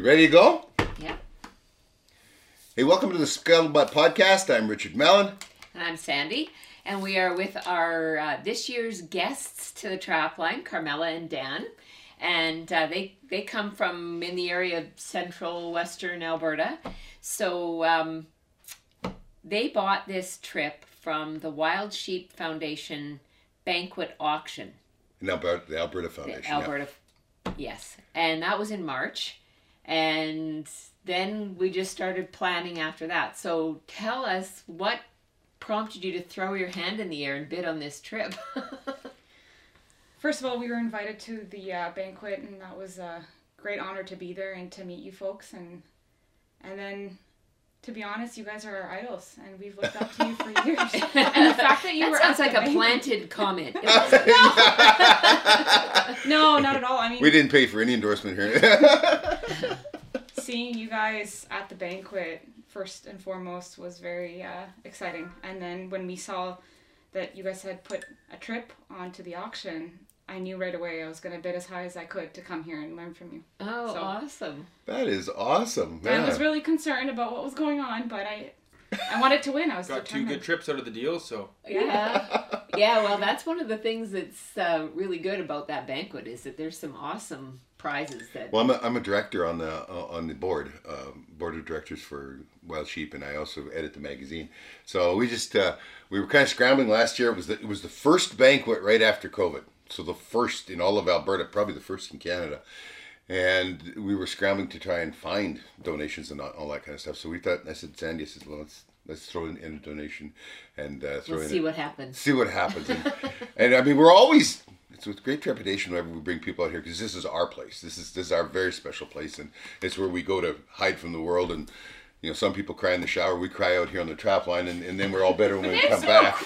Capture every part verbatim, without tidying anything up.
You ready to go? Yeah. Hey, welcome to the Scuttlebutt Podcast. I'm Richard Mellon. And I'm Sandy. And we are with our uh, this year's guests to the Trapline, Carmella and Dan. And uh, they, they come from in the area of central western Alberta. So um, they bought this trip from the Wild Sheep Foundation banquet auction. In Alberta, the Alberta Foundation. The Alberta, yeah. Yes. And that was in March. And then we just started planning after that. So tell us what prompted you to throw your hand in the air and bid on this trip. First of all, we were invited to the uh, banquet, and that was a great honor to be there and to meet you folks. And and then, to be honest, you guys are our idols, and we've looked up to you for years. And the fact that you that were sounds like a banquet. Planted comment. It was, no. No, not at all. I mean, we didn't pay for any endorsement here. Seeing you guys at the banquet first and foremost was very uh, exciting, and then when we saw that you guys had put a trip onto the auction, I knew right away I was going to bid as high as I could to come here and learn from you. Oh, so awesome. That is awesome. Yeah. I was really concerned about what was going on, but I I wanted to win. I was Got determined. Two good trips out of the deal, so. Yeah. Yeah, well, that's one of the things that's uh, really good about that banquet is that there's some awesome prizes that... Well, I'm a, I'm a director on the uh, on the board, uh, board of directors for Wild Sheep, and I also edit the magazine. So we just, uh, we were kind of scrambling last year. It was the, it was the first banquet right after COVID. So the first in all of Alberta, probably the first in Canada. And we were scrambling to try and find donations and all that kind of stuff. So we thought, I said, Sandy, I said, well, let's, let's throw in, in a donation and uh, throw we'll in see a, what happens. See what happens. And, and I mean, we're always, it's with great trepidation whenever we bring people out here, because this is our place. This is, this is our very special place. And it's where we go to hide from the world. And, you know, some people cry in the shower. We cry out here on the trap line, and, and then we're all better when we come no back.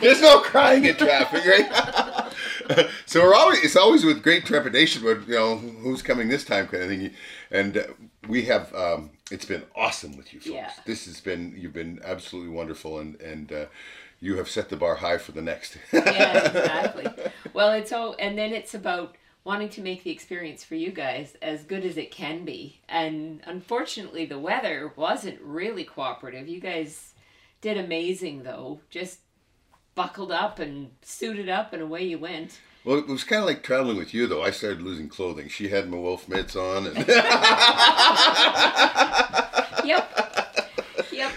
There's no crying in traffic. There's no crying in traffic, right? So we're always, it's always with great trepidation, but you know, who's coming this time kind of thing. And we have, um, it's been awesome with you folks. Yeah. This has been, you've been absolutely wonderful, and, and uh, you have set the bar high for the next. Yeah, exactly. Well, it's all, and then it's about wanting to make the experience for you guys as good as it can be. And unfortunately, the weather wasn't really cooperative. You guys did amazing though, just buckled up and suited up and away you went. Well, it was kind of like traveling with you though. I started losing clothing. She had my wolf mitts on. And yep. Yep.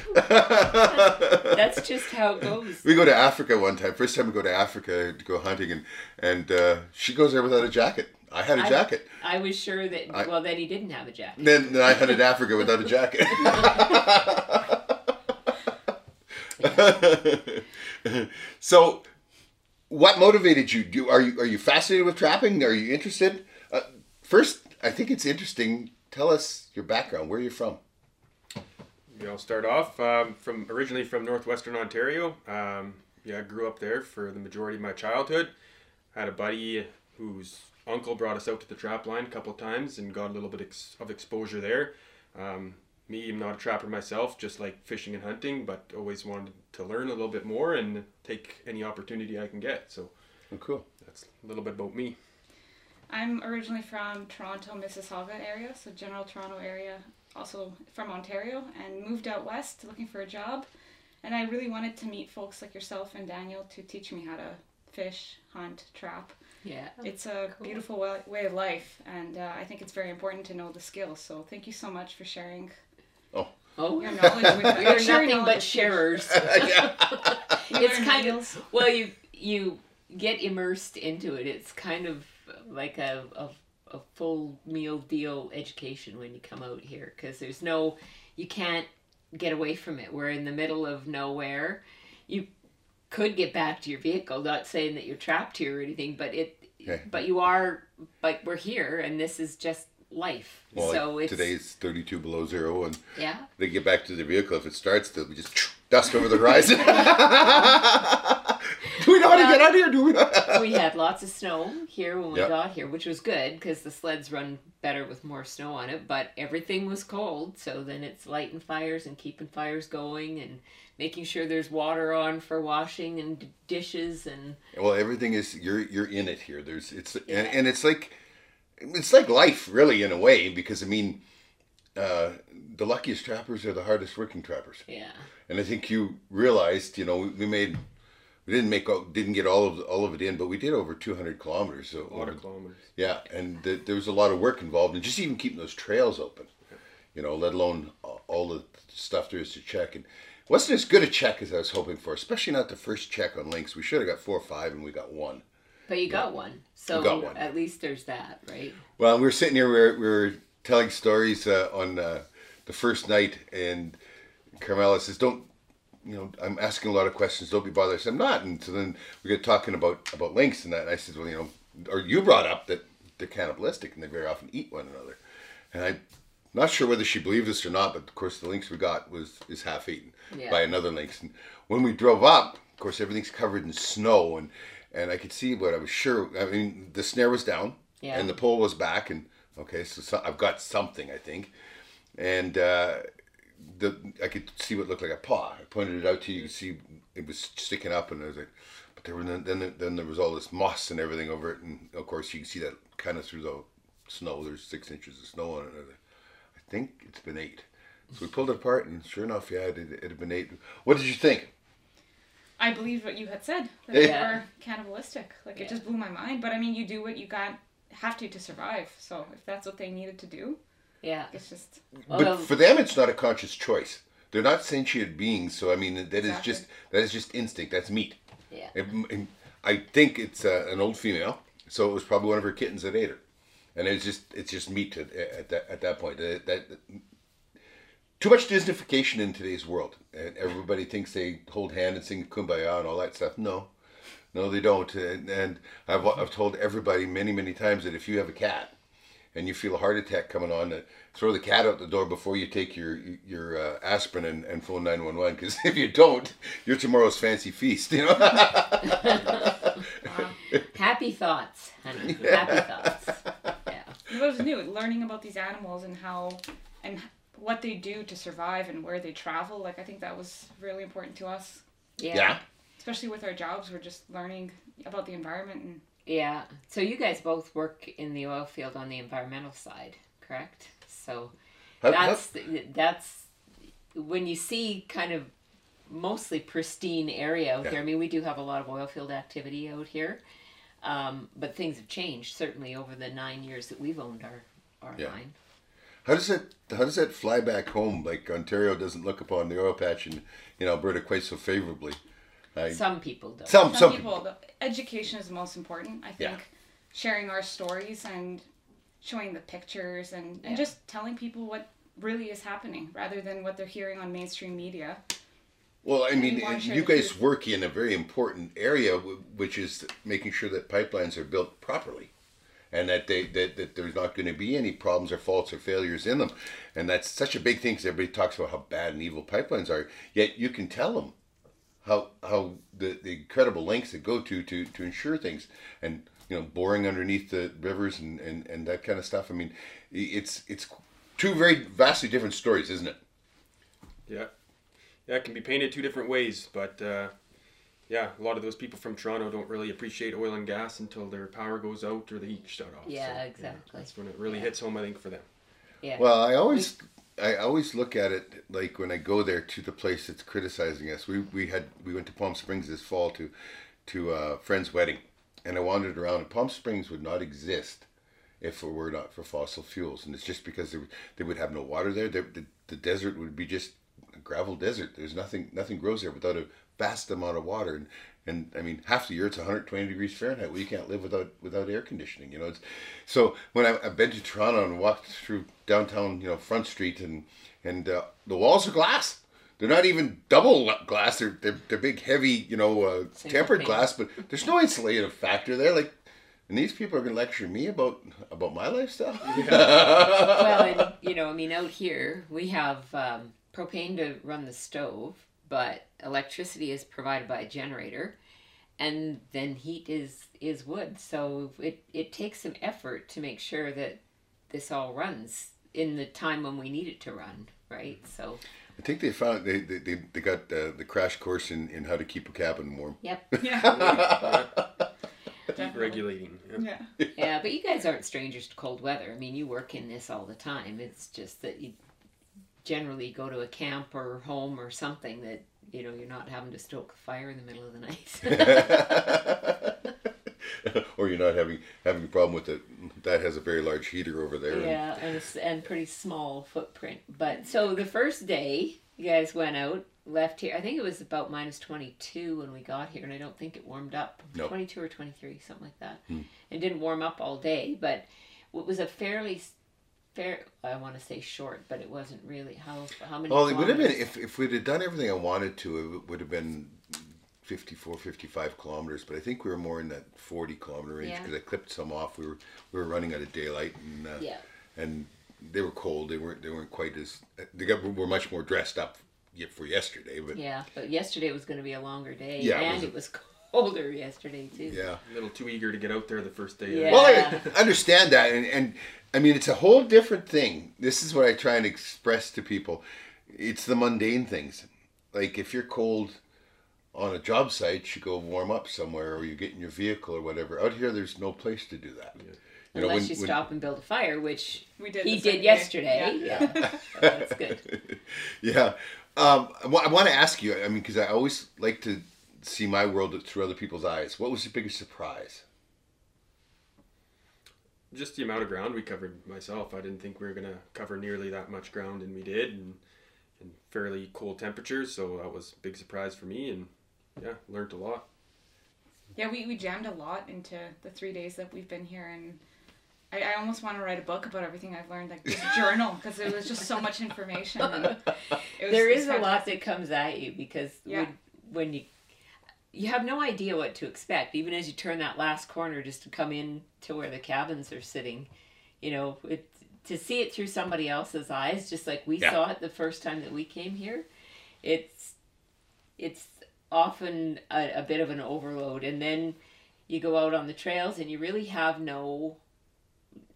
That's just how it goes. We go to Africa one time. First time we go to Africa to go hunting, and, and uh, she goes there without a jacket. I had a I, jacket. I was sure that, I, well, that he didn't have a jacket. Then, then I hunted Africa without a jacket. So, what motivated you? Do are you are you fascinated with trapping? Are you interested? Uh, first, I think it's interesting. Tell us your background. Where are you from? Yeah, I'll start off um, from originally from northwestern Ontario. Um, yeah, I grew up there for the majority of my childhood. I had a buddy whose uncle brought us out to the trap line a couple of times and got a little bit ex of exposure there. Um, Me, I'm not a trapper myself, just like fishing and hunting, but always wanted to learn a little bit more and take any opportunity I can get. So, oh, cool. That's a little bit about me. I'm originally from Toronto, Mississauga area, so general Toronto area, also from Ontario, and moved out west looking for a job. And I really wanted to meet folks like yourself and Daniel to teach me how to fish, hunt, trap. Yeah, it's a cool. beautiful way of life, and uh, I think it's very important to know the skills. So thank you so much for sharing. Oh, oh, your knowledge. We are nothing but sharers. It's kind of, well, you you get immersed into it. It's kind of like a a, a full meal deal education when you come out here, because there's no, you can't get away from it. We're in the middle of nowhere. You could get back to your vehicle. Not saying that you're trapped here or anything, but it, yeah. but you are. But we're here, and this is just life. Well, so it's, today's thirty-two below zero, and yeah, they get back to the vehicle. If it starts, they'll just dust over the horizon. Do we know well, how to get out of here? Do we? Not? We had lots of snow here when we yep. got here, which was good because the sleds run better with more snow on it. But everything was cold, so then it's lighting fires and keeping fires going and making sure there's water on for washing and dishes and. Well, everything is you're you're in it here. There's it's yeah. and, and it's like. it's like life, really, in a way, because, I mean, uh, the luckiest trappers are the hardest working trappers. Yeah. And I think you realized, you know, we made, we didn't make, didn't get all of all of it in, but we did over two hundred kilometers. So a lot of kilometers. Yeah, and the, there was a lot of work involved, and just even keeping those trails open, you know, let alone all the stuff there is to check. And it wasn't as good a check as I was hoping for, especially not the first check on links. We should have got four or five, and we got one. But you got yeah. one, so got one. At least there's that, right? Well, we were sitting here, we were, we were telling stories uh, on uh, the first night, and Carmella says, don't, you know, I'm asking a lot of questions, don't be bothered. I said, I'm not. And so then we got talking about, about lynx and that, and I said, well, you know, or you brought up that they're cannibalistic and they very often eat one another. And I'm not sure whether she believed this or not, but of course the lynx we got was is half eaten yeah. by another lynx. And when we drove up, of course everything's covered in snow, and And I could see what I was sure, I mean, the snare was down yeah. and the pole was back, and okay, so, so I've got something, I think. And uh, the I could see what looked like a paw. I pointed it out to you, you could see it was sticking up, and I was like, but there was, then, then there was all this moss and everything over it. And of course, you can see that kind of through the snow. There's six inches of snow on it. I, like, I think it's been eight. So we pulled it apart, and sure enough, yeah, it, it had been eight. What did you think? I believed what you had said, that yeah. they were cannibalistic. Like, yeah. it just blew my mind. But, I mean, you do what you got, have to to survive. So, if that's what they needed to do, yeah, it's just... But well, for them, it's not a conscious choice. They're not sentient beings, so, I mean, that exactly. is just that is just instinct. That's meat. Yeah. It, it, I think it's uh, an old female, so it was probably one of her kittens that ate her. And it's just it's just meat at, at, that, at that point. That, that, Too much Disneyfication in today's world. And everybody thinks they hold hand and sing Kumbaya and all that stuff. No. No, they don't. And, and I've, I've told everybody many, many times that if you have a cat and you feel a heart attack coming on, uh, throw the cat out the door before you take your your uh, aspirin and, and phone nine one one. Because if you don't, you're tomorrow's Fancy Feast. You know? Wow. Happy thoughts, honey. Yeah. Happy thoughts. Yeah. It was new, learning about these animals and how... and. what they do to survive and where they travel. Like, I think that was really important to us. Yeah. yeah. Especially with our jobs, we're just learning about the environment. And yeah. So you guys both work in the oil field on the environmental side, correct? So that's, that's when you see kind of mostly pristine area out yeah. here. I mean, we do have a lot of oil field activity out here, um, but things have changed certainly over the nine years that we've owned our, our yeah. mine. How does that how does that fly back home? Like, Ontario doesn't look upon the oil patch in, in Alberta quite so favorably. I, some people don't. Some, some, some people. people. Education is the most important, I think. Yeah. Sharing our stories and showing the pictures and, and yeah. just telling people what really is happening rather than what they're hearing on mainstream media. Well, I mean, you guys work in a very important area, which is making sure that pipelines are built properly. And that, they, that that there's not going to be any problems or faults or failures in them. And that's such a big thing because everybody talks about how bad and evil pipelines are. Yet you can tell them how how the, the incredible lengths that go to, to to ensure things. And, you know, boring underneath the rivers and, and, and that kind of stuff. I mean, it's it's two very vastly different stories, isn't it? Yeah. Yeah, it can be painted two different ways. But, uh, yeah, a lot of those people from Toronto don't really appreciate oil and gas until their power goes out or they shut off. Yeah, so, exactly. You know, that's when it really yeah. hits home, I think, for them. Yeah. Well, I always I always look at it like when I go there to the place that's criticizing us. We we had we went to Palm Springs this fall to to a friend's wedding, and I wandered around. And Palm Springs would not exist if it were not for fossil fuels, and it's just because they, they would have no water there. They, the, the desert would be just a gravel desert. There's nothing nothing grows there without a vast amount of water, and, and I mean, half the year it's one hundred twenty degrees Fahrenheit. Well, you can't live without without air conditioning, you know. It's so when I, I've been to Toronto and walked through downtown, you know, Front Street, and and uh, the walls are glass. They're not even double glass. They're they're, they're big, heavy, you know, uh, tempered glass. But there's no insulative factor there. Like, and these people are gonna lecture me about about my lifestyle. Yeah. Well, and you know, I mean, out here we have um, propane to run the stove. But electricity is provided by a generator, and then heat is, is wood. So it, it takes some effort to make sure that this all runs in the time when we need it to run, right? So I think they found they they, they got uh, the crash course in, in how to keep a cabin warm. Yep. Yeah. Deregulating. Yeah. Yeah. Yeah, but you guys aren't strangers to cold weather. I mean, you work in this all the time. It's just that you generally go to a camp or home or something that, you know, you're not having to stoke the fire in the middle of the night. Or you're not having having a problem with it. That has a very large heater over there. Yeah, and, and, and pretty small footprint. But so the first day you guys went out, left here, I think it was about minus twenty-two when we got here, and I don't think it warmed up. Nope. twenty-two or twenty-three, something like that. Hmm. It didn't warm up all day, but it was a fairly, fair. I want to say short, but it wasn't really. How how many? Well, it would have been, if, if we'd have done everything I wanted to, it would have been fifty-four, fifty-five kilometers, but I think we were more in that forty kilometer range, because yeah. I clipped some off. We were we were running out of daylight, and uh, yeah. and they were cold. They weren't they weren't quite as, they got, were much more dressed up for yesterday, but yeah, but yesterday was going to be a longer day, yeah, and it was, it was colder yesterday too. Yeah, a little too eager to get out there the first day. Yeah. Well, I understand that, and, and I mean it's a whole different thing. This is what I try and express to people. It's the mundane things. Like if you're cold on a job site, you go warm up somewhere, or you get in your vehicle or whatever. Out here, there's no place to do that. Yeah. You Unless know, when, you stop when, and build a fire, which we did he did yesterday. Day. Yeah, yeah. So that's good. Yeah. Um, I, w I want to ask you, I mean, because I always like to see my world through other people's eyes. What was your biggest surprise? Just the amount of ground we covered myself. I didn't think we were going to cover nearly that much ground, and we did, and, and fairly cold temperatures, so that was a big surprise for me, and yeah, learned a lot. Yeah, we, we jammed a lot into the three days that we've been here, and I almost want to write a book about everything I've learned, like this journal, because there was just so much information. It was, there is a lot that comes at you, because yeah. when, when you you have no idea what to expect, even as you turn that last corner just to come in to where the cabins are sitting, you know, it, to see it through somebody else's eyes, just like we yeah. saw it the first time that we came here, it's it's often a, a bit of an overload, and then you go out on the trails and you really have no.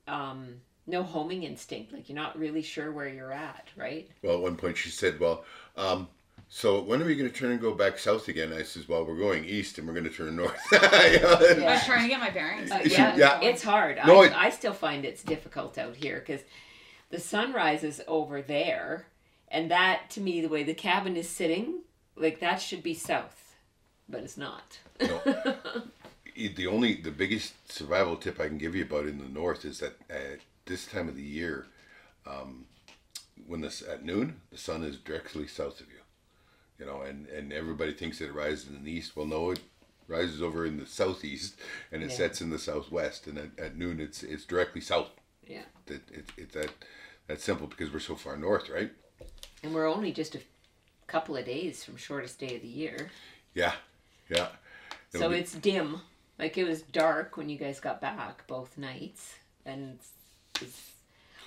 Um, no homing instinct. Like, you're not really sure where you're at, right? Well, at one point she said, well, um, so when are we going to turn and go back south again? I says, well, we're going east and we're going to turn north. Yeah. Yeah. I was trying to get my bearings. Uh, yeah, yeah, it's hard. No, I, it... I still find it's difficult out here, because the sun rises over there, and that, to me, the way the cabin is sitting, like, that should be south, but it's not. No. The only, the biggest survival tip I can give you about in the north is that at this time of the year, um, when this, at noon, the sun is directly south of you, you know, and, and everybody thinks that it rises in the east. Well, no, it rises over in the southeast, and it yeah. sets in the southwest, and at, at noon, it's it's directly south. Yeah. It, it, it's that, that simple, because we're so far north, right? And we're only just a couple of days from shortest day of the year. Yeah, yeah. It'll so be, it's dim. Like, it was dark when you guys got back both nights, and it's,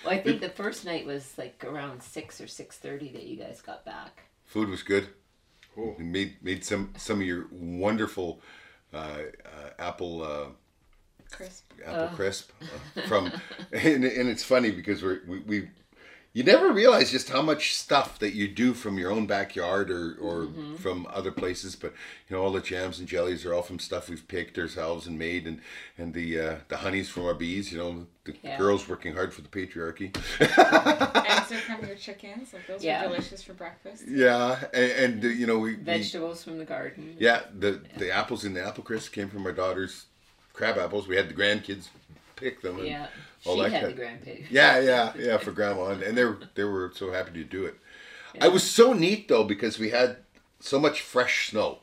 well, I think the first night was like around six or six thirty that you guys got back. Food was good. Cool. You made made some some of your wonderful uh, uh, apple uh, crisp apple oh. crisp uh, from, and, and it's funny because we're, we we you never realize just how much stuff that you do from your own backyard or, or mm-hmm. from other places. But, you know, all the jams and jellies are all from stuff we've picked ourselves and made. And, and the uh, the honeys from our bees, you know, the yeah. girls working hard for the patriarchy. Eggs are from your chickens. Like, those yeah. are delicious for breakfast. Yeah. And, and uh, you know, we... Vegetables we, from the garden. Yeah. The, the apples in the apple crisp came from our daughter's crab apples. We had the grandkids pick them. And yeah. All she that had kind. The grandpa. Yeah, yeah, yeah, for grandma, and, and they were they were so happy to do it. Yeah. I was so neat though, because we had so much fresh snow.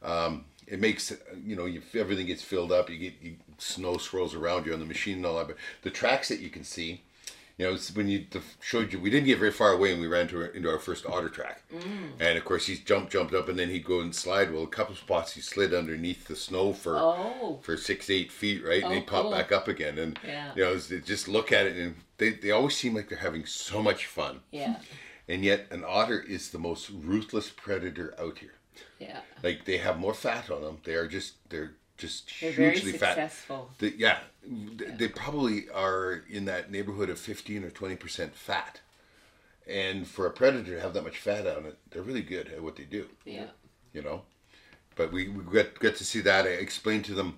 Um, it makes, you know, you, everything gets filled up. You get you, snow swirls around you on the machine and all that. But the tracks that you can see, you know, it's when you the, showed you, we didn't get very far away, and we ran to our, into our first otter track. Mm. And of course, he's jumped, jumped up, and then he'd go and slide. Well, a couple spots he slid underneath the snow for oh. for six, eight feet, right? Oh, and he popped cool. back up again. And yeah. you know, just look at it, and they they always seem like they're having so much fun. Yeah. And yet, an otter is the most ruthless predator out here. Yeah. Like, they have more fat on them. They are just they're. Just They're hugely very successful. Fat. The, yeah, yeah, they probably are in that neighborhood of fifteen or twenty percent fat, and for a predator to have that much fat on it, they're really good at what they do. Yeah, you know, but we, we got got to see that. I explained to them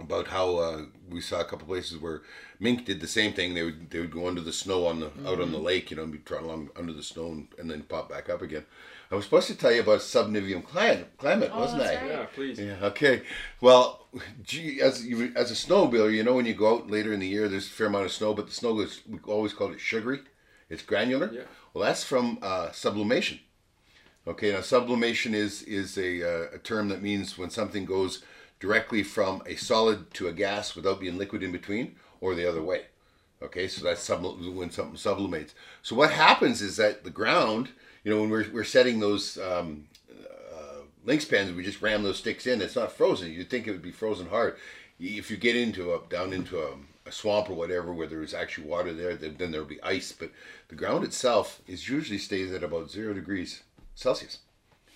about how uh, we saw a couple places where mink did the same thing. They would they would go under the snow on the mm-hmm. out on the lake, you know, and be trotting along under the snow and, and then pop back up again. I was supposed to tell you about subnivium climate, climate oh, wasn't I? Right. Yeah, please. Yeah, okay. Well, gee, as you, as a snowmobiler, you know, when you go out later in the year, there's a fair amount of snow, but the snow is, we always called it sugary. It's granular. Yeah. Well, that's from uh, sublimation. Okay, now sublimation is is a, uh, a term that means when something goes directly from a solid to a gas without being liquid in between, or the other way. Okay, so that's sublim- when something sublimates. So what happens is that the ground, you know, when we're, we're setting those um, uh, link spans, we just ram those sticks in. It's not frozen. You'd think it would be frozen hard. If you get into a, down into a, a swamp or whatever where there is actually water there, then, then there'll be ice. But the ground itself is usually stays at about zero degrees Celsius.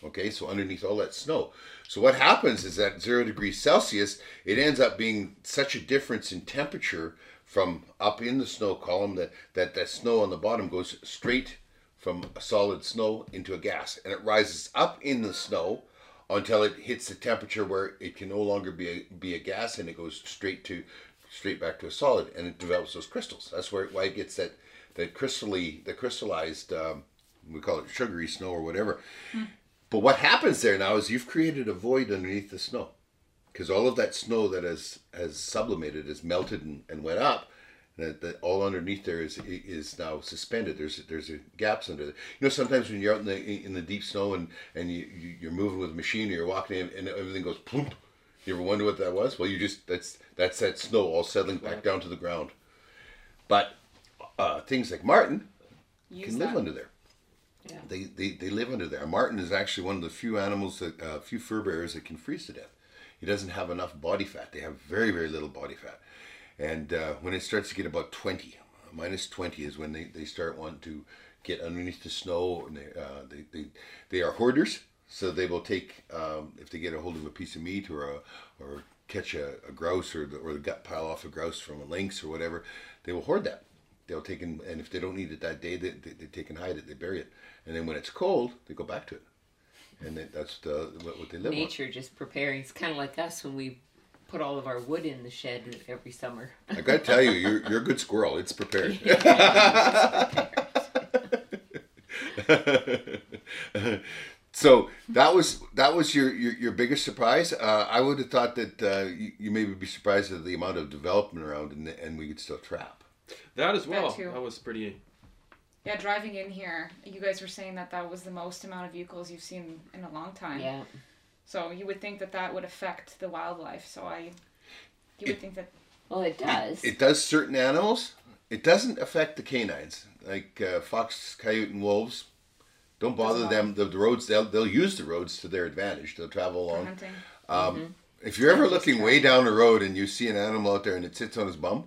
Okay, so underneath all that snow. So what happens is that zero degrees Celsius, it ends up being such a difference in temperature from up in the snow column that that, that snow on the bottom goes straight from a solid snow into a gas. And it rises up in the snow until it hits the temperature where it can no longer be a, be a gas, and it goes straight to straight back to a solid, and it develops those crystals. That's where why it gets that, that crystally, the crystallized, um, we call it sugary snow or whatever. Mm. But what happens there now is you've created a void underneath the snow, because all of that snow that has, has sublimated, has melted and, and went up, that, that all underneath there is is now suspended. There's there's a gaps under there. You know, sometimes when you're out in the in the deep snow and, and you, you're moving with a machine or you're walking in and everything goes ploop. You ever wonder what that was? Well, you just, that's, that's that snow all settling back down to the ground. But uh, things like marten Use can live that. under there. Yeah. They, they they live under there. A marten is actually one of the few animals, that uh, few fur bearers that can freeze to death. He doesn't have enough body fat. They have very, very little body fat. And uh, when it starts to get about twenty, minus twenty is when they, they start wanting to get underneath the snow. And they, uh, they, they they are hoarders, so they will take, um, if they get a hold of a piece of meat or a, or catch a, a grouse or the, or the gut pile off a grouse from a lynx or whatever, they will hoard that. They'll take and, and if they don't need it that day, they, they, they take and hide it, they bury it. And then when it's cold, they go back to it. And they, that's the, what, what they live on. Nature just preparing. It's kind of like us when we put all of our wood in the shed every summer. I got to tell you, you're, you're a good squirrel. It's prepared. Yeah, prepared. So that was that was your, your, your biggest surprise. Uh, I would have thought that uh, you, you maybe be surprised at the amount of development around, and, and we could still trap. That as well. That, that was pretty... Yeah, driving in here, you guys were saying that that was the most amount of vehicles you've seen in a long time. Yeah. So you would think that that would affect the wildlife. So I, you would it, think that... Well, it does. It, it does certain animals. It doesn't affect the canines. Like uh, fox, coyote, and wolves. Don't bother them. The, the roads, they'll, they'll use the roads to their advantage. They'll travel along. For hunting. Um, mm-hmm. If you're ever looking way down the road and you see an animal out there and it sits on his bum,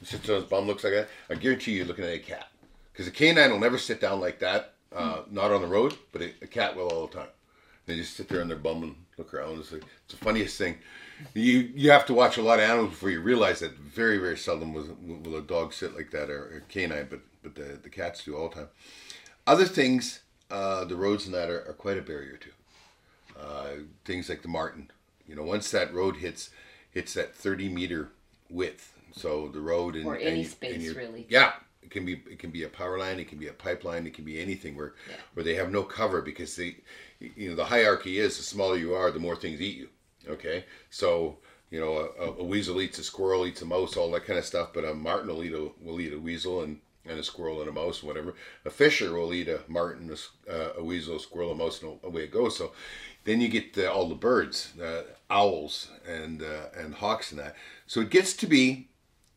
it sits on his bum, looks like that, I guarantee you're looking at a cat. Because a canine will never sit down like that, uh, mm. not on the road, but a, a cat will all the time. They just sit there on their bum and look around. It's, like, it's the funniest thing. You you have to watch a lot of animals before you realize that very, very seldom will, will a dog sit like that, or, or a canine, but, but the, the cats do all the time. Other things, uh, the roads and that are, are quite a barrier to. Uh, things like the marten. You know, once that road hits, hits that thirty meter width. So the road and... Or any and, space, and really. Yeah. It can be it can be a power line, it can be a pipeline, it can be anything where yeah. where they have no cover, because they, you know, the hierarchy is the smaller you are, the more things eat you. Okay, so you know a, a weasel eats a squirrel, eats a mouse, all that kind of stuff. But a marten will eat a will eat a weasel and, and a squirrel and a mouse, whatever. A fisher will eat a marten, a, uh, a weasel, a squirrel, a mouse, and away it goes. So then you get the, all the birds, uh, owls and uh, and hawks and that. So it gets to be.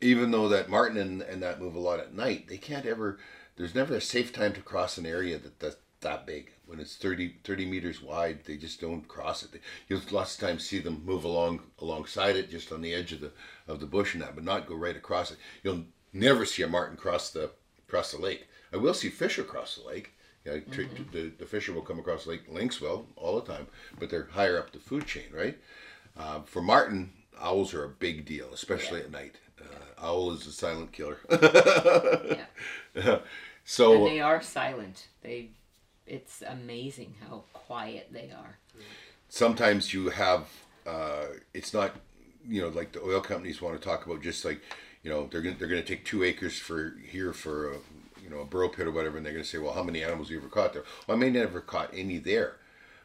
Even though that marten and, and that move a lot at night, they can't ever, there's never a safe time to cross an area that, that's that big. When it's thirty meters wide, they just don't cross it. They, you'll lots of times see them move along alongside it, just on the edge of the of the bush and that, but not go right across it. You'll never see a marten cross the cross the lake. I will see fisher cross the lake. You know, mm-hmm. the, the fisher will come across the lake, lynx will, all the time, but they're higher up the food chain, right? Uh, for marten, owls are a big deal, especially yeah. at night. Uh, owl is a silent killer. yeah. So and they are silent. They, it's amazing how quiet they are. Sometimes you have, uh, it's not you know, like the oil companies want to talk about just like, you know, they're going to, they're going to take two acres for here for, a, you know, a burrow pit or whatever. And they're going to say, well, how many animals have you ever caught there? Well, I may never caught any there,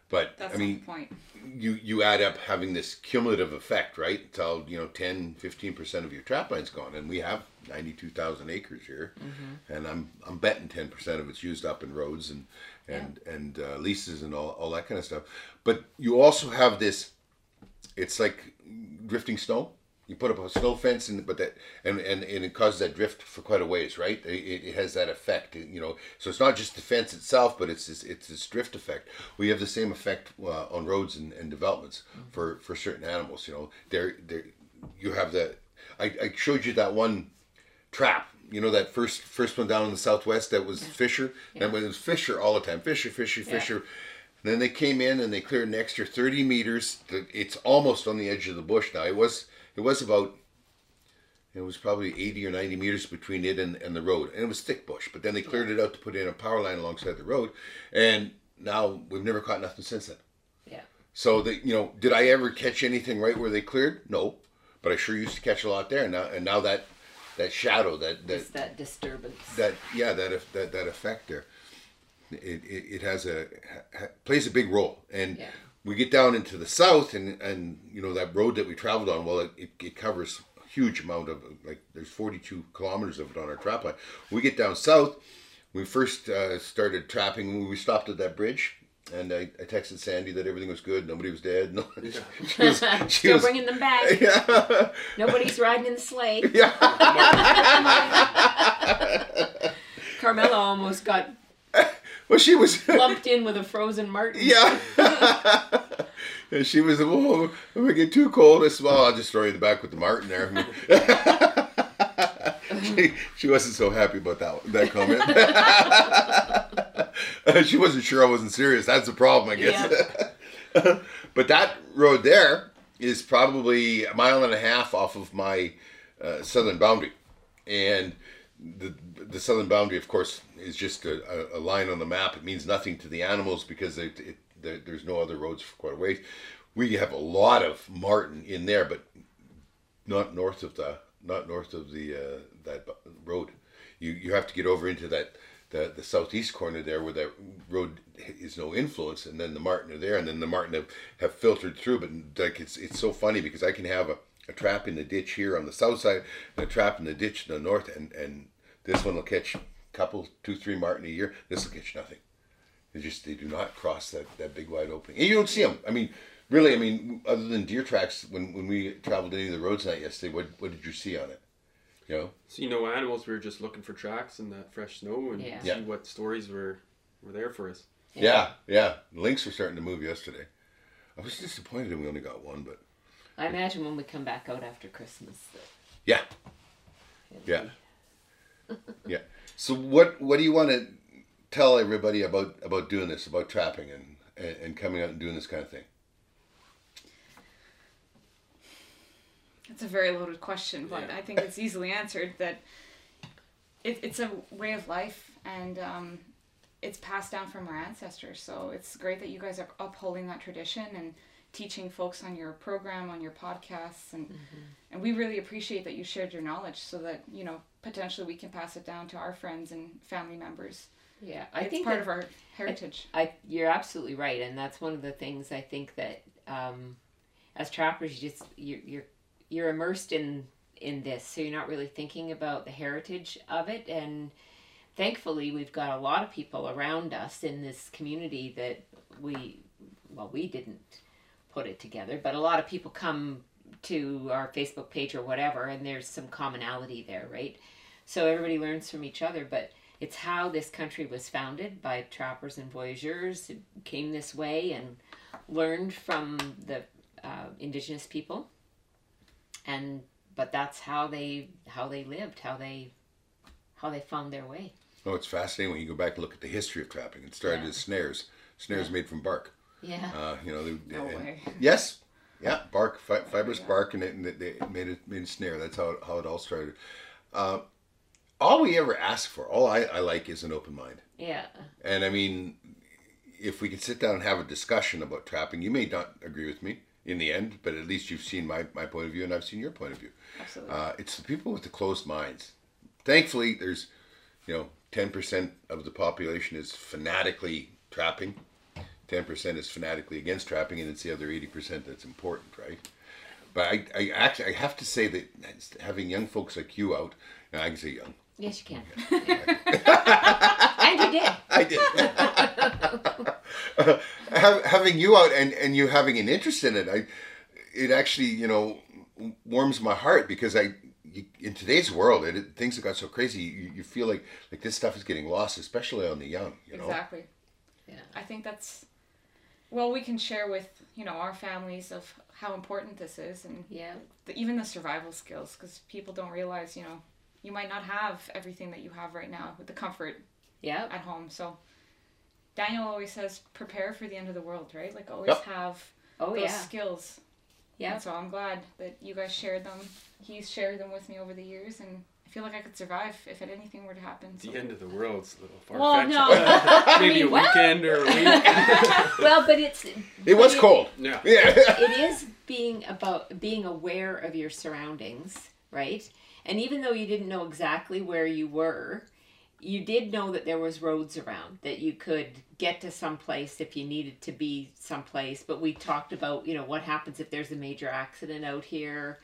but that's I mean, the point. you, you add up having this cumulative effect, right? Until, you know, ten, fifteen percent of your trap line's gone. And we have ninety-two thousand acres here. Mm-hmm. And I'm, I'm betting ten percent of it's used up in roads and, and, yeah. and uh, leases and all, all that kind of stuff. But you also have this, it's like drifting snow. You put up a snow fence, and but that and, and, and it causes that drift for quite a ways, right? It, it has that effect, you know. So it's not just the fence itself, but it's this, it's this drift effect. We have the same effect uh, on roads and, and developments for, for certain animals, you know. There, there, you have the. I, I showed you that one trap, you know, that first first one down in the southwest that was yeah. Fisher. Yeah. And it was Fisher all the time, Fisher, Fisher, yeah. Fisher. And then they came in and they cleared an extra thirty meters. It's almost on the edge of the bush now. It was. It was about, it was probably eighty or ninety meters between it and, and the road. And it was thick bush. But then they cleared it out to put in a power line alongside the road. And now we've never caught nothing since then. Yeah. So, the, you know, did I ever catch anything right where they cleared? No. But I sure used to catch a lot there. And now, and now that, that shadow, that... that, that disturbance. That Yeah, that that, that effect there. It, it, it has a, ha, plays a big role. And... Yeah. We get down into the south, and, and you know that road that we traveled on. Well, it, it, it covers a huge amount of like there's forty-two kilometers of it on our trap line. When we get down south. We first uh, started trapping. We stopped at that bridge, and I, I texted Sandy that everything was good. Nobody was dead. No, yeah. she was, she Still was, bringing them back. Yeah. Nobody's riding in the sleigh. Yeah. Carmella almost got. Well, she was... lumped in with a frozen marten. Yeah. And she was, oh, if I get too cold, I said, well, I'll just throw you in the back with the marten there. she, she wasn't so happy about that that comment. She wasn't sure I wasn't serious. That's the problem, I guess. Yeah. But that road there is probably a mile and a half off of my uh, southern boundary. And... The, the southern boundary, of course, is just a, a line on the map. It means nothing to the animals because it, it, there, there's no other roads for quite a ways. We have a lot of marten in there, but not north of the not north of the uh, that road. You you have to get over into that the the southeast corner there where that road is no influence, and then the marten are there, and then the marten have, have filtered through. But like it's it's so funny because I can have a. a trap in the ditch here on the south side, and a trap in the ditch in the north, and, and this one will catch a couple, two, three marten a year. This will catch nothing. They just, they do not cross that, that big wide opening. And you don't see them. I mean, really, I mean, other than deer tracks, when, when we traveled any of the roads night yesterday, what what did you see on it? You know? See no animals. We were just looking for tracks in that fresh snow and yeah. see yeah. what stories were, were there for us. Yeah, yeah. yeah. Lynx were starting to move yesterday. I was disappointed that we only got one, but... I imagine when we come back out after Christmas. Yeah. Yeah. yeah. So what what do you want to tell everybody about, about doing this, about trapping and, and, and coming out and doing this kind of thing? That's a very loaded question, but yeah. I think it's easily answered that it, it's a way of life and um, it's passed down from our ancestors. So it's great that you guys are upholding that tradition and teaching folks on your program, on your podcasts, and mm-hmm. and we really appreciate that you shared your knowledge so that, you know, potentially we can pass it down to our friends and family members. Yeah, I it's think part that, of our heritage. I, I you're absolutely right, and that's one of the things I think that um, as trappers, you just you're you're you're immersed in in this, so you're not really thinking about the heritage of it. And thankfully, we've got a lot of people around us in this community that we well we didn't. put it together, but a lot of people come to our Facebook page or whatever, and there's some commonality there, right? So everybody learns from each other, but it's how this country was founded by trappers and voyageurs who came this way and learned from the uh, indigenous people, and but that's how they how they lived, how they how they found their way. Oh, it's fascinating when you go back and look at the history of trapping. It started yeah. as snares, snares yeah. made from bark. Yeah. Uh, you know, they, no and, way. Yes. Yeah, bark, fi fibrous yeah. bark, and, it, and they made it made a snare. That's how it, how it all started. Uh, all we ever ask for, all I, I like, is an open mind. Yeah. And I mean, if we could sit down and have a discussion about trapping, you may not agree with me. in the end, but at least you've seen my, my point of view, and I've seen your point of view. Absolutely. Uh, it's the people with the closed minds. Thankfully, there's, you know, ten percent of the population is fanatically trapping, ten percent is fanatically against trapping, and it's the other eighty percent that's important, right? But I, I actually, I have to say that having young folks like you out, and I can say young. Yes, you can. And you did. I did. uh, have, having you out and, and you having an interest in it, I, it actually, you know, warms my heart, because I, you, in today's world, it, it, things have got so crazy, you, you feel like, like this stuff is getting lost, especially on the young, you know? Exactly. Yeah, I think that's, well, we can share with, you know, our families of how important this is, and yeah, the, even the survival skills, because people don't realize, you know, you might not have everything that you have right now with the comfort yeah. at home. So Daniel always says, prepare for the end of the world, right? Like always yep. have oh, those yeah. skills. Yeah. And so I'm glad that you guys shared them. He's shared them with me over the years, and I feel like I could survive if anything were to happen. So. The end of the world's a little far-fetched. Well, no. Maybe I mean, a weekend well. or a week. Well, but it's... It was it, cold. Yeah. yeah. It, it is being about being aware of your surroundings, right? And even though you didn't know exactly where you were, you did know that there was roads around, that you could get to someplace if you needed to be someplace. But we talked about, you know, what happens if there's a major accident out here,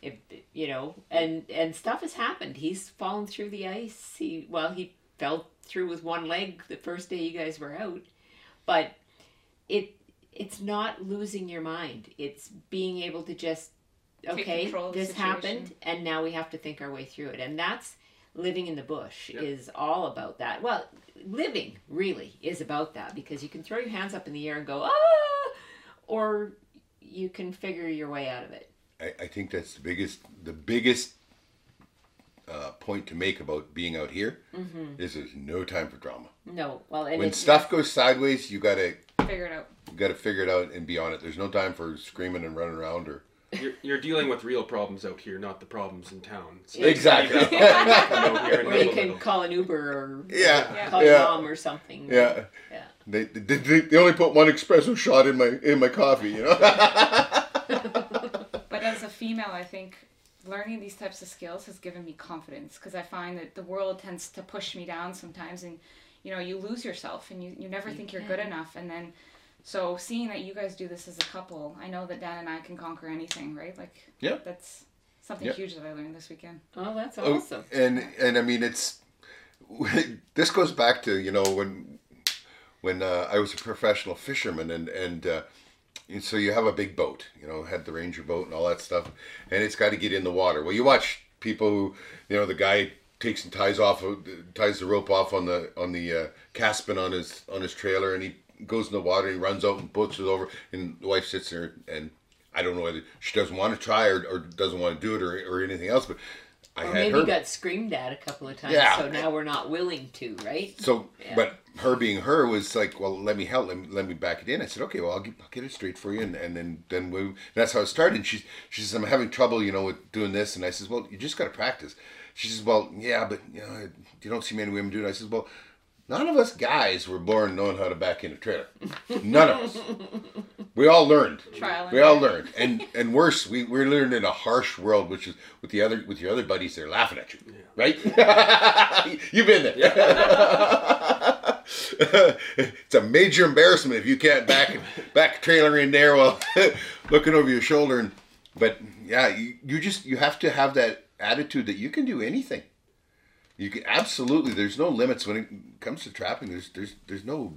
if, you know, and, and stuff has happened. He's fallen through the ice. He, well, he fell through with one leg the first day you guys were out. But it it's not losing your mind. It's being able to just, okay, this happened, and now we have to think our way through it. And that's living in the bush yep. is all about that. Well, living really is about that, because you can throw your hands up in the air and go, ah, or you can figure your way out of it. I, I think that's the biggest, the biggest uh, point to make about being out here mm-hmm. is there's no time for drama. No. Well, and when it, stuff goes sideways, you got to figure it out. You got to figure it out and be on it. There's no time for screaming and running around or... You're, you're dealing with real problems out here, not the problems in town. So exactly. They can call an Uber or yeah. Yeah. call yeah. mom or something. Yeah. yeah. They, they, they they only put one espresso shot in my in my coffee, you know. But as a female, I think learning these types of skills has given me confidence, because I find that the world tends to push me down sometimes, and you know you lose yourself and you, you never you think can. You're good enough, and then. So seeing that you guys do this as a couple, I know that Dan and I can conquer anything, right? Like yeah. that's something yeah. huge that I learned this weekend. Oh, that's awesome. Oh, and and I mean, it's this goes back to, you know, when when uh, I was a professional fisherman, and and, uh, and so you have a big boat, you know, had the Ranger boat and all that stuff, and it's got to get in the water. Well, you watch people who, you know, the guy takes and ties off ties the rope off on the on the uh, caspin on his on his trailer, and he goes in the water, he runs out and boats it over, and the wife sits there, and I don't know whether she doesn't want to try or, or doesn't want to do it or, or anything else, but I or had maybe her. Maybe got screamed at a couple of times, yeah. so now we're not willing to, right? So, yeah. But her being her was like, well, let me help, let me, let me back it in. I said, okay, well, I'll get, I'll get it straight for you, and, and then, then we, and that's how it started. And she, she says, I'm having trouble, you know, with doing this, and I says, well, you just got to practice. She says, well, yeah, but you know, you don't see many women do it. I says, well, none of us guys were born knowing how to back in a trailer. None of us. We all learned. Trial we all learned. And and worse, we, we learned in a harsh world, which is with the other with your other buddies, they're laughing at you. Yeah. Right? Yeah. You've been there. Yeah. It's a major embarrassment if you can't back back a trailer in there while looking over your shoulder. And but yeah, you, you just you have to have that attitude that you can do anything. You can absolutely. There's no limits when it comes to trapping. There's there's there's no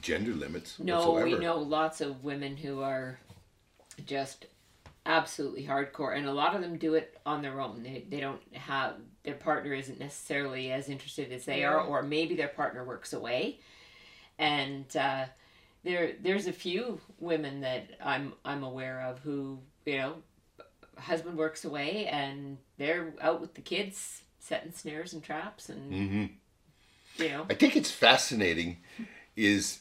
gender limits. No, whatsoever. We know lots of women who are just absolutely hardcore, and a lot of them do it on their own. They they don't have their partner isn't necessarily as interested as they are, or maybe their partner works away. And uh, there there's a few women that I'm I'm aware of who, you know, husband works away and they're out with the kids, setting snares and traps and, mm-hmm. you know. I think it's fascinating is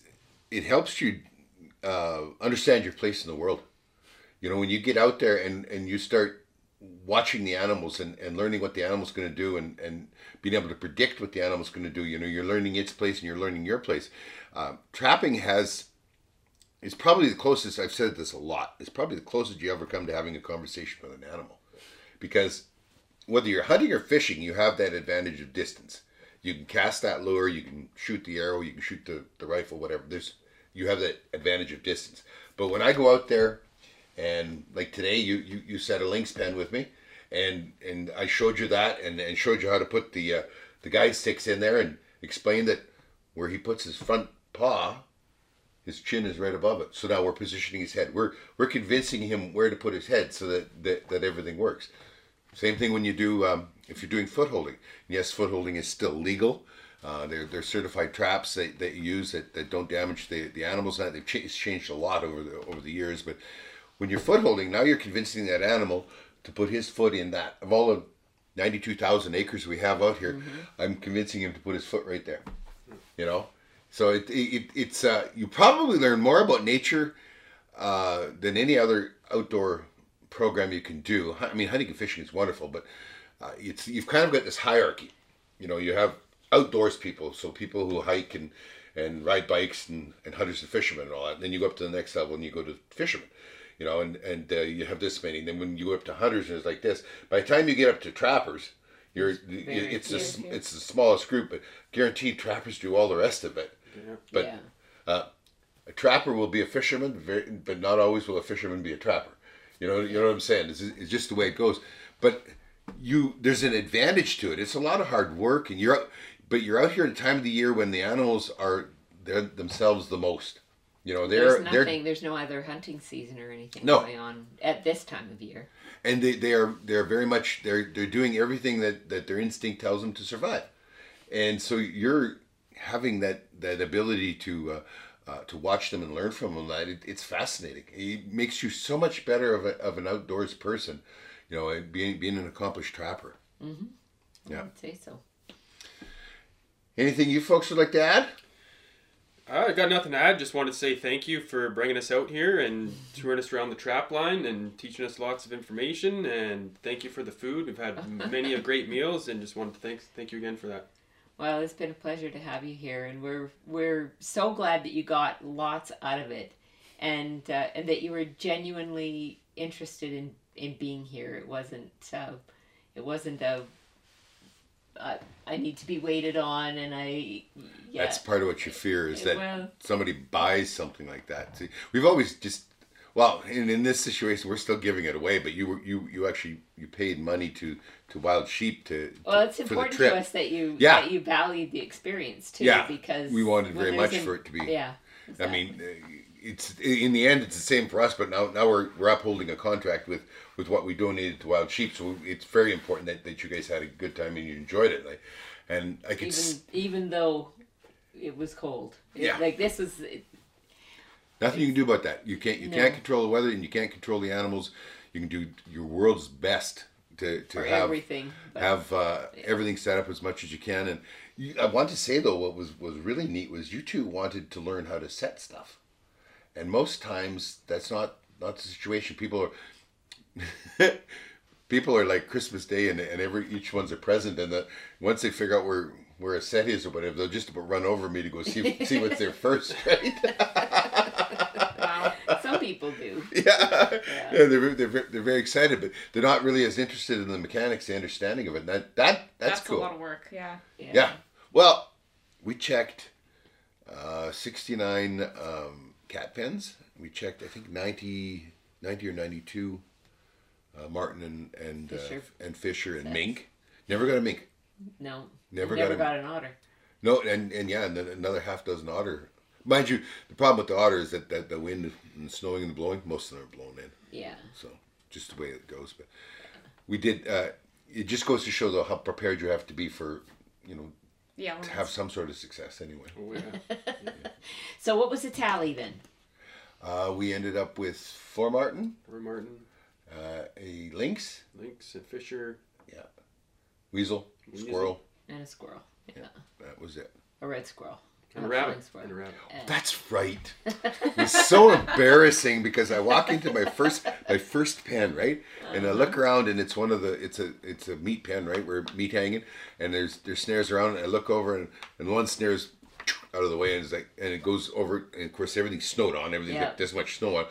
it helps you uh, understand your place in the world. You know, when you get out there and, and you start watching the animals and, and learning what the animal's going to do and, and being able to predict what the animal's going to do, you know, you're learning its place and you're learning your place. Uh, trapping has it's probably the closest, I've said this a lot, it's probably the closest you ever come to having a conversation with an animal. Because whether you're hunting or fishing, you have that advantage of distance. You can cast that lure, you can shoot the arrow, you can shoot the, the rifle, whatever. There's, you have that advantage of distance. But when I go out there, and like today, you, you, you set a lynx pen with me, and and I showed you that, and, and showed you how to put the uh, the guide sticks in there, and explained that where he puts his front paw, his chin is right above it. So now we're positioning his head. We're we're convincing him where to put his head so that, that, that everything works. Same thing when you do, um, if you're doing foot holding. Yes, foot holding is still legal. Uh, they're, they're certified traps that, that you use that, that don't damage the, the animals. Now, they've ch- it's changed a lot over the, over the years. But when you're foot holding, now you're convincing that animal to put his foot in that. Of all the ninety-two thousand acres we have out here, mm-hmm. I'm convincing him to put his foot right there. You know? So it, it it's uh, you probably learn more about nature uh, than any other outdoor program you can do. I mean, hunting and fishing is wonderful, but uh, it's you've kind of got this hierarchy. You know, you have outdoors people, so people who hike and, and ride bikes and, and hunters and fishermen and all that. And then you go up to the next level and you go to fishermen, you know, and, and uh, you have this many. And then when you go up to hunters, and it's like this. By the time you get up to trappers, you're it's, it's, it's, a, it's the smallest group, but guaranteed trappers do all the rest of it. Yeah. But yeah. Uh, a trapper will be a fisherman, but not always will a fisherman be a trapper. You know, you know what I'm saying? It's, it's just the way it goes. But you, there's an advantage to it. It's a lot of hard work, and you're, but you're out here at a time of the year when the animals are they're themselves the most. You know, they're there's nothing. They're, there's no other hunting season or anything no. going on at this time of year. And they, they are they're very much they're they're doing everything that, that their instinct tells them to survive, and so you're having that that ability to. Uh, Uh, to watch them and learn from them, that it, it's fascinating. It makes you so much better of, a, of an outdoors person, you know, being being an accomplished trapper. Mm-hmm. Yeah, I would say so. Anything you folks would like to add? I got nothing to add. Just wanted to say thank you for bringing us out here and touring us around the trap line and teaching us lots of information. And thank you for the food. We've had many of great meals, and just wanted to thank thank you again for that. Well, it's been a pleasure to have you here, and we're we're so glad that you got lots out of it, and uh, and that you were genuinely interested in, in being here. It wasn't uh, it wasn't a uh, I need to be waited on, and I. Yeah. That's part of what you fear is that well, somebody buys something like that. See, we've always just well, in in this situation, we're still giving it away, but you were you you actually you paid money to. To Wild Sheep to, to well, it's important for the trip. To us that you yeah. that you valued the experience too, yeah. because we wanted very much an, for it to be. Yeah, exactly. I mean, it's in the end it's the same for us, but now now we're we're upholding a contract with, with what we donated to Wild Sheep, so it's very important that, that you guys had a good time and you enjoyed it. Like, and I could even s- even though it was cold, yeah, it, like this was it, nothing you can do about that. You can't you no. can't control the weather and you can't control the animals. You can do your world's best. To, to have everything, but, have uh, yeah. everything set up as much as you can. And you, I want to say, though, what was, was really neat was you two wanted to learn how to set stuff. And most times, that's not, not the situation. People are people are like Christmas Day, and, and every each one's a present. And the, once they figure out where, where a set is or whatever, they'll just about run over me to go see, see what's there first, right? People do. Yeah, yeah. yeah they're, they're, they're very excited, but they're not really as interested in the mechanics, the understanding of it. And that, that That's, that's cool. That's a lot of work, yeah. Yeah. yeah. Well, we checked uh, sixty-nine um, cat pens. We checked, I think, ninety, ninety or ninety-two uh, Martin and and Fisher, uh, and, Fisher and mink. Never got a mink. No. Never, Never got, got a, an otter. No, and, and yeah, and another half dozen otter. Mind you, the problem with the otter is that, that the wind and the snowing and the blowing, most of them are blown in. Yeah. So, just the way it goes. But yeah. we did, uh, it just goes to show, though, how prepared you have to be for, you know, yeah, to have some sort of success anyway. Oh, yeah. yeah. So, what was the tally then? Uh, we ended up with four Martin. Four Martin. Uh, a lynx. Lynx, a fisher. Yeah. Weasel, Weasel. Squirrel. And a squirrel. Yeah. yeah. That was it. A red squirrel. And a rabbit. And a rabbit. That's right. It's so embarrassing because I walk into my first my first pen, right? And I look around and it's one of the it's a it's a meat pen, right? Where meat hanging and there's there's snares around and I look over and, and one snares out of the way, and it's like, and it goes over, and of course everything's snowed on, everything's yeah. got this much snow on.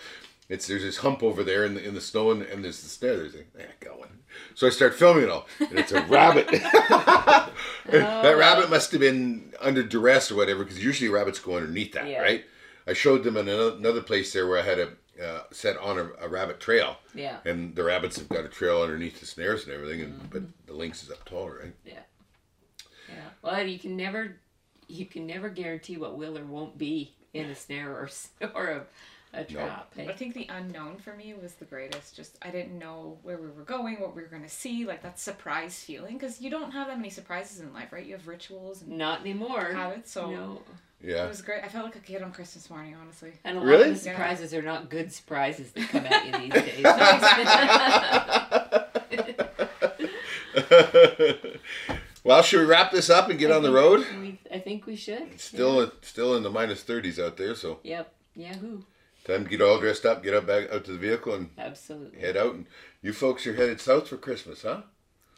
It's there's this hump over there in the in the snow, and, and there's this there. There's like, eh, got one. So I start filming it all, and it's a rabbit. oh. That rabbit must have been under duress or whatever, because usually rabbits go underneath that, yeah. right? I showed them in another, another place there where I had a uh, set on a, a rabbit trail. Yeah. And the rabbits have got a trail underneath the snares and everything, and mm-hmm. but the lynx is up taller, right? Yeah. Yeah. Well, you can never, you can never guarantee what will or won't be in a snare or or a. A trap. Nope. I think the unknown for me was the greatest. Just I didn't know where we were going, what we were going to see, like that surprise feeling, because you don't have that many surprises in life, right? You have rituals and not anymore habits, so no. yeah, it was great. I felt like a kid on Christmas morning, honestly. And a lot really? Of the surprises yeah. are not good surprises that come at you these days. Well, should we wrap this up and get I on the road? We, I think we should. It's still, yeah. still in the minus thirties out there, so yep, yahoo. Time to get all dressed up, get up back out to the vehicle, and absolutely head out. And you folks are headed south for Christmas, huh?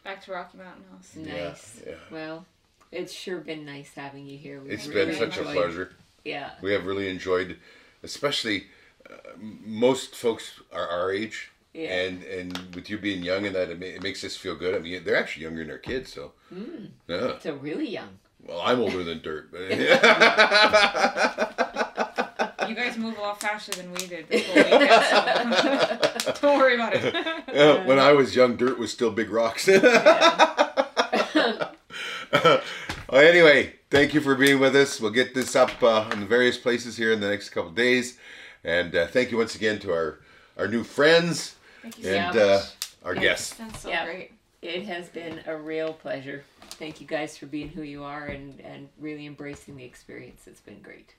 Back to Rocky Mountain House. Nice. Yeah, yeah. Well, it's sure been nice having you here. We've it's really been such enjoyed. A pleasure. Yeah. We have really enjoyed, especially uh, most folks are our age. Yeah. And and with you being young and that, it, ma it makes us feel good. I mean, they're actually younger than our kids, so. Mm. Yeah. So really young. Well, I'm older than dirt, but. You guys move a lot faster than we did this whole weekend, so don't worry about it. Yeah, when I was young, dirt was still big rocks. Yeah. Well, anyway, thank you for being with us. We'll get this up uh, in the various places here in the next couple of days. And uh, thank you once again to our, our new friends thank you and so uh, our yeah, guests. That's so yeah. great. It has been a real pleasure. Thank you guys for being who you are and, and really embracing the experience. It's been great.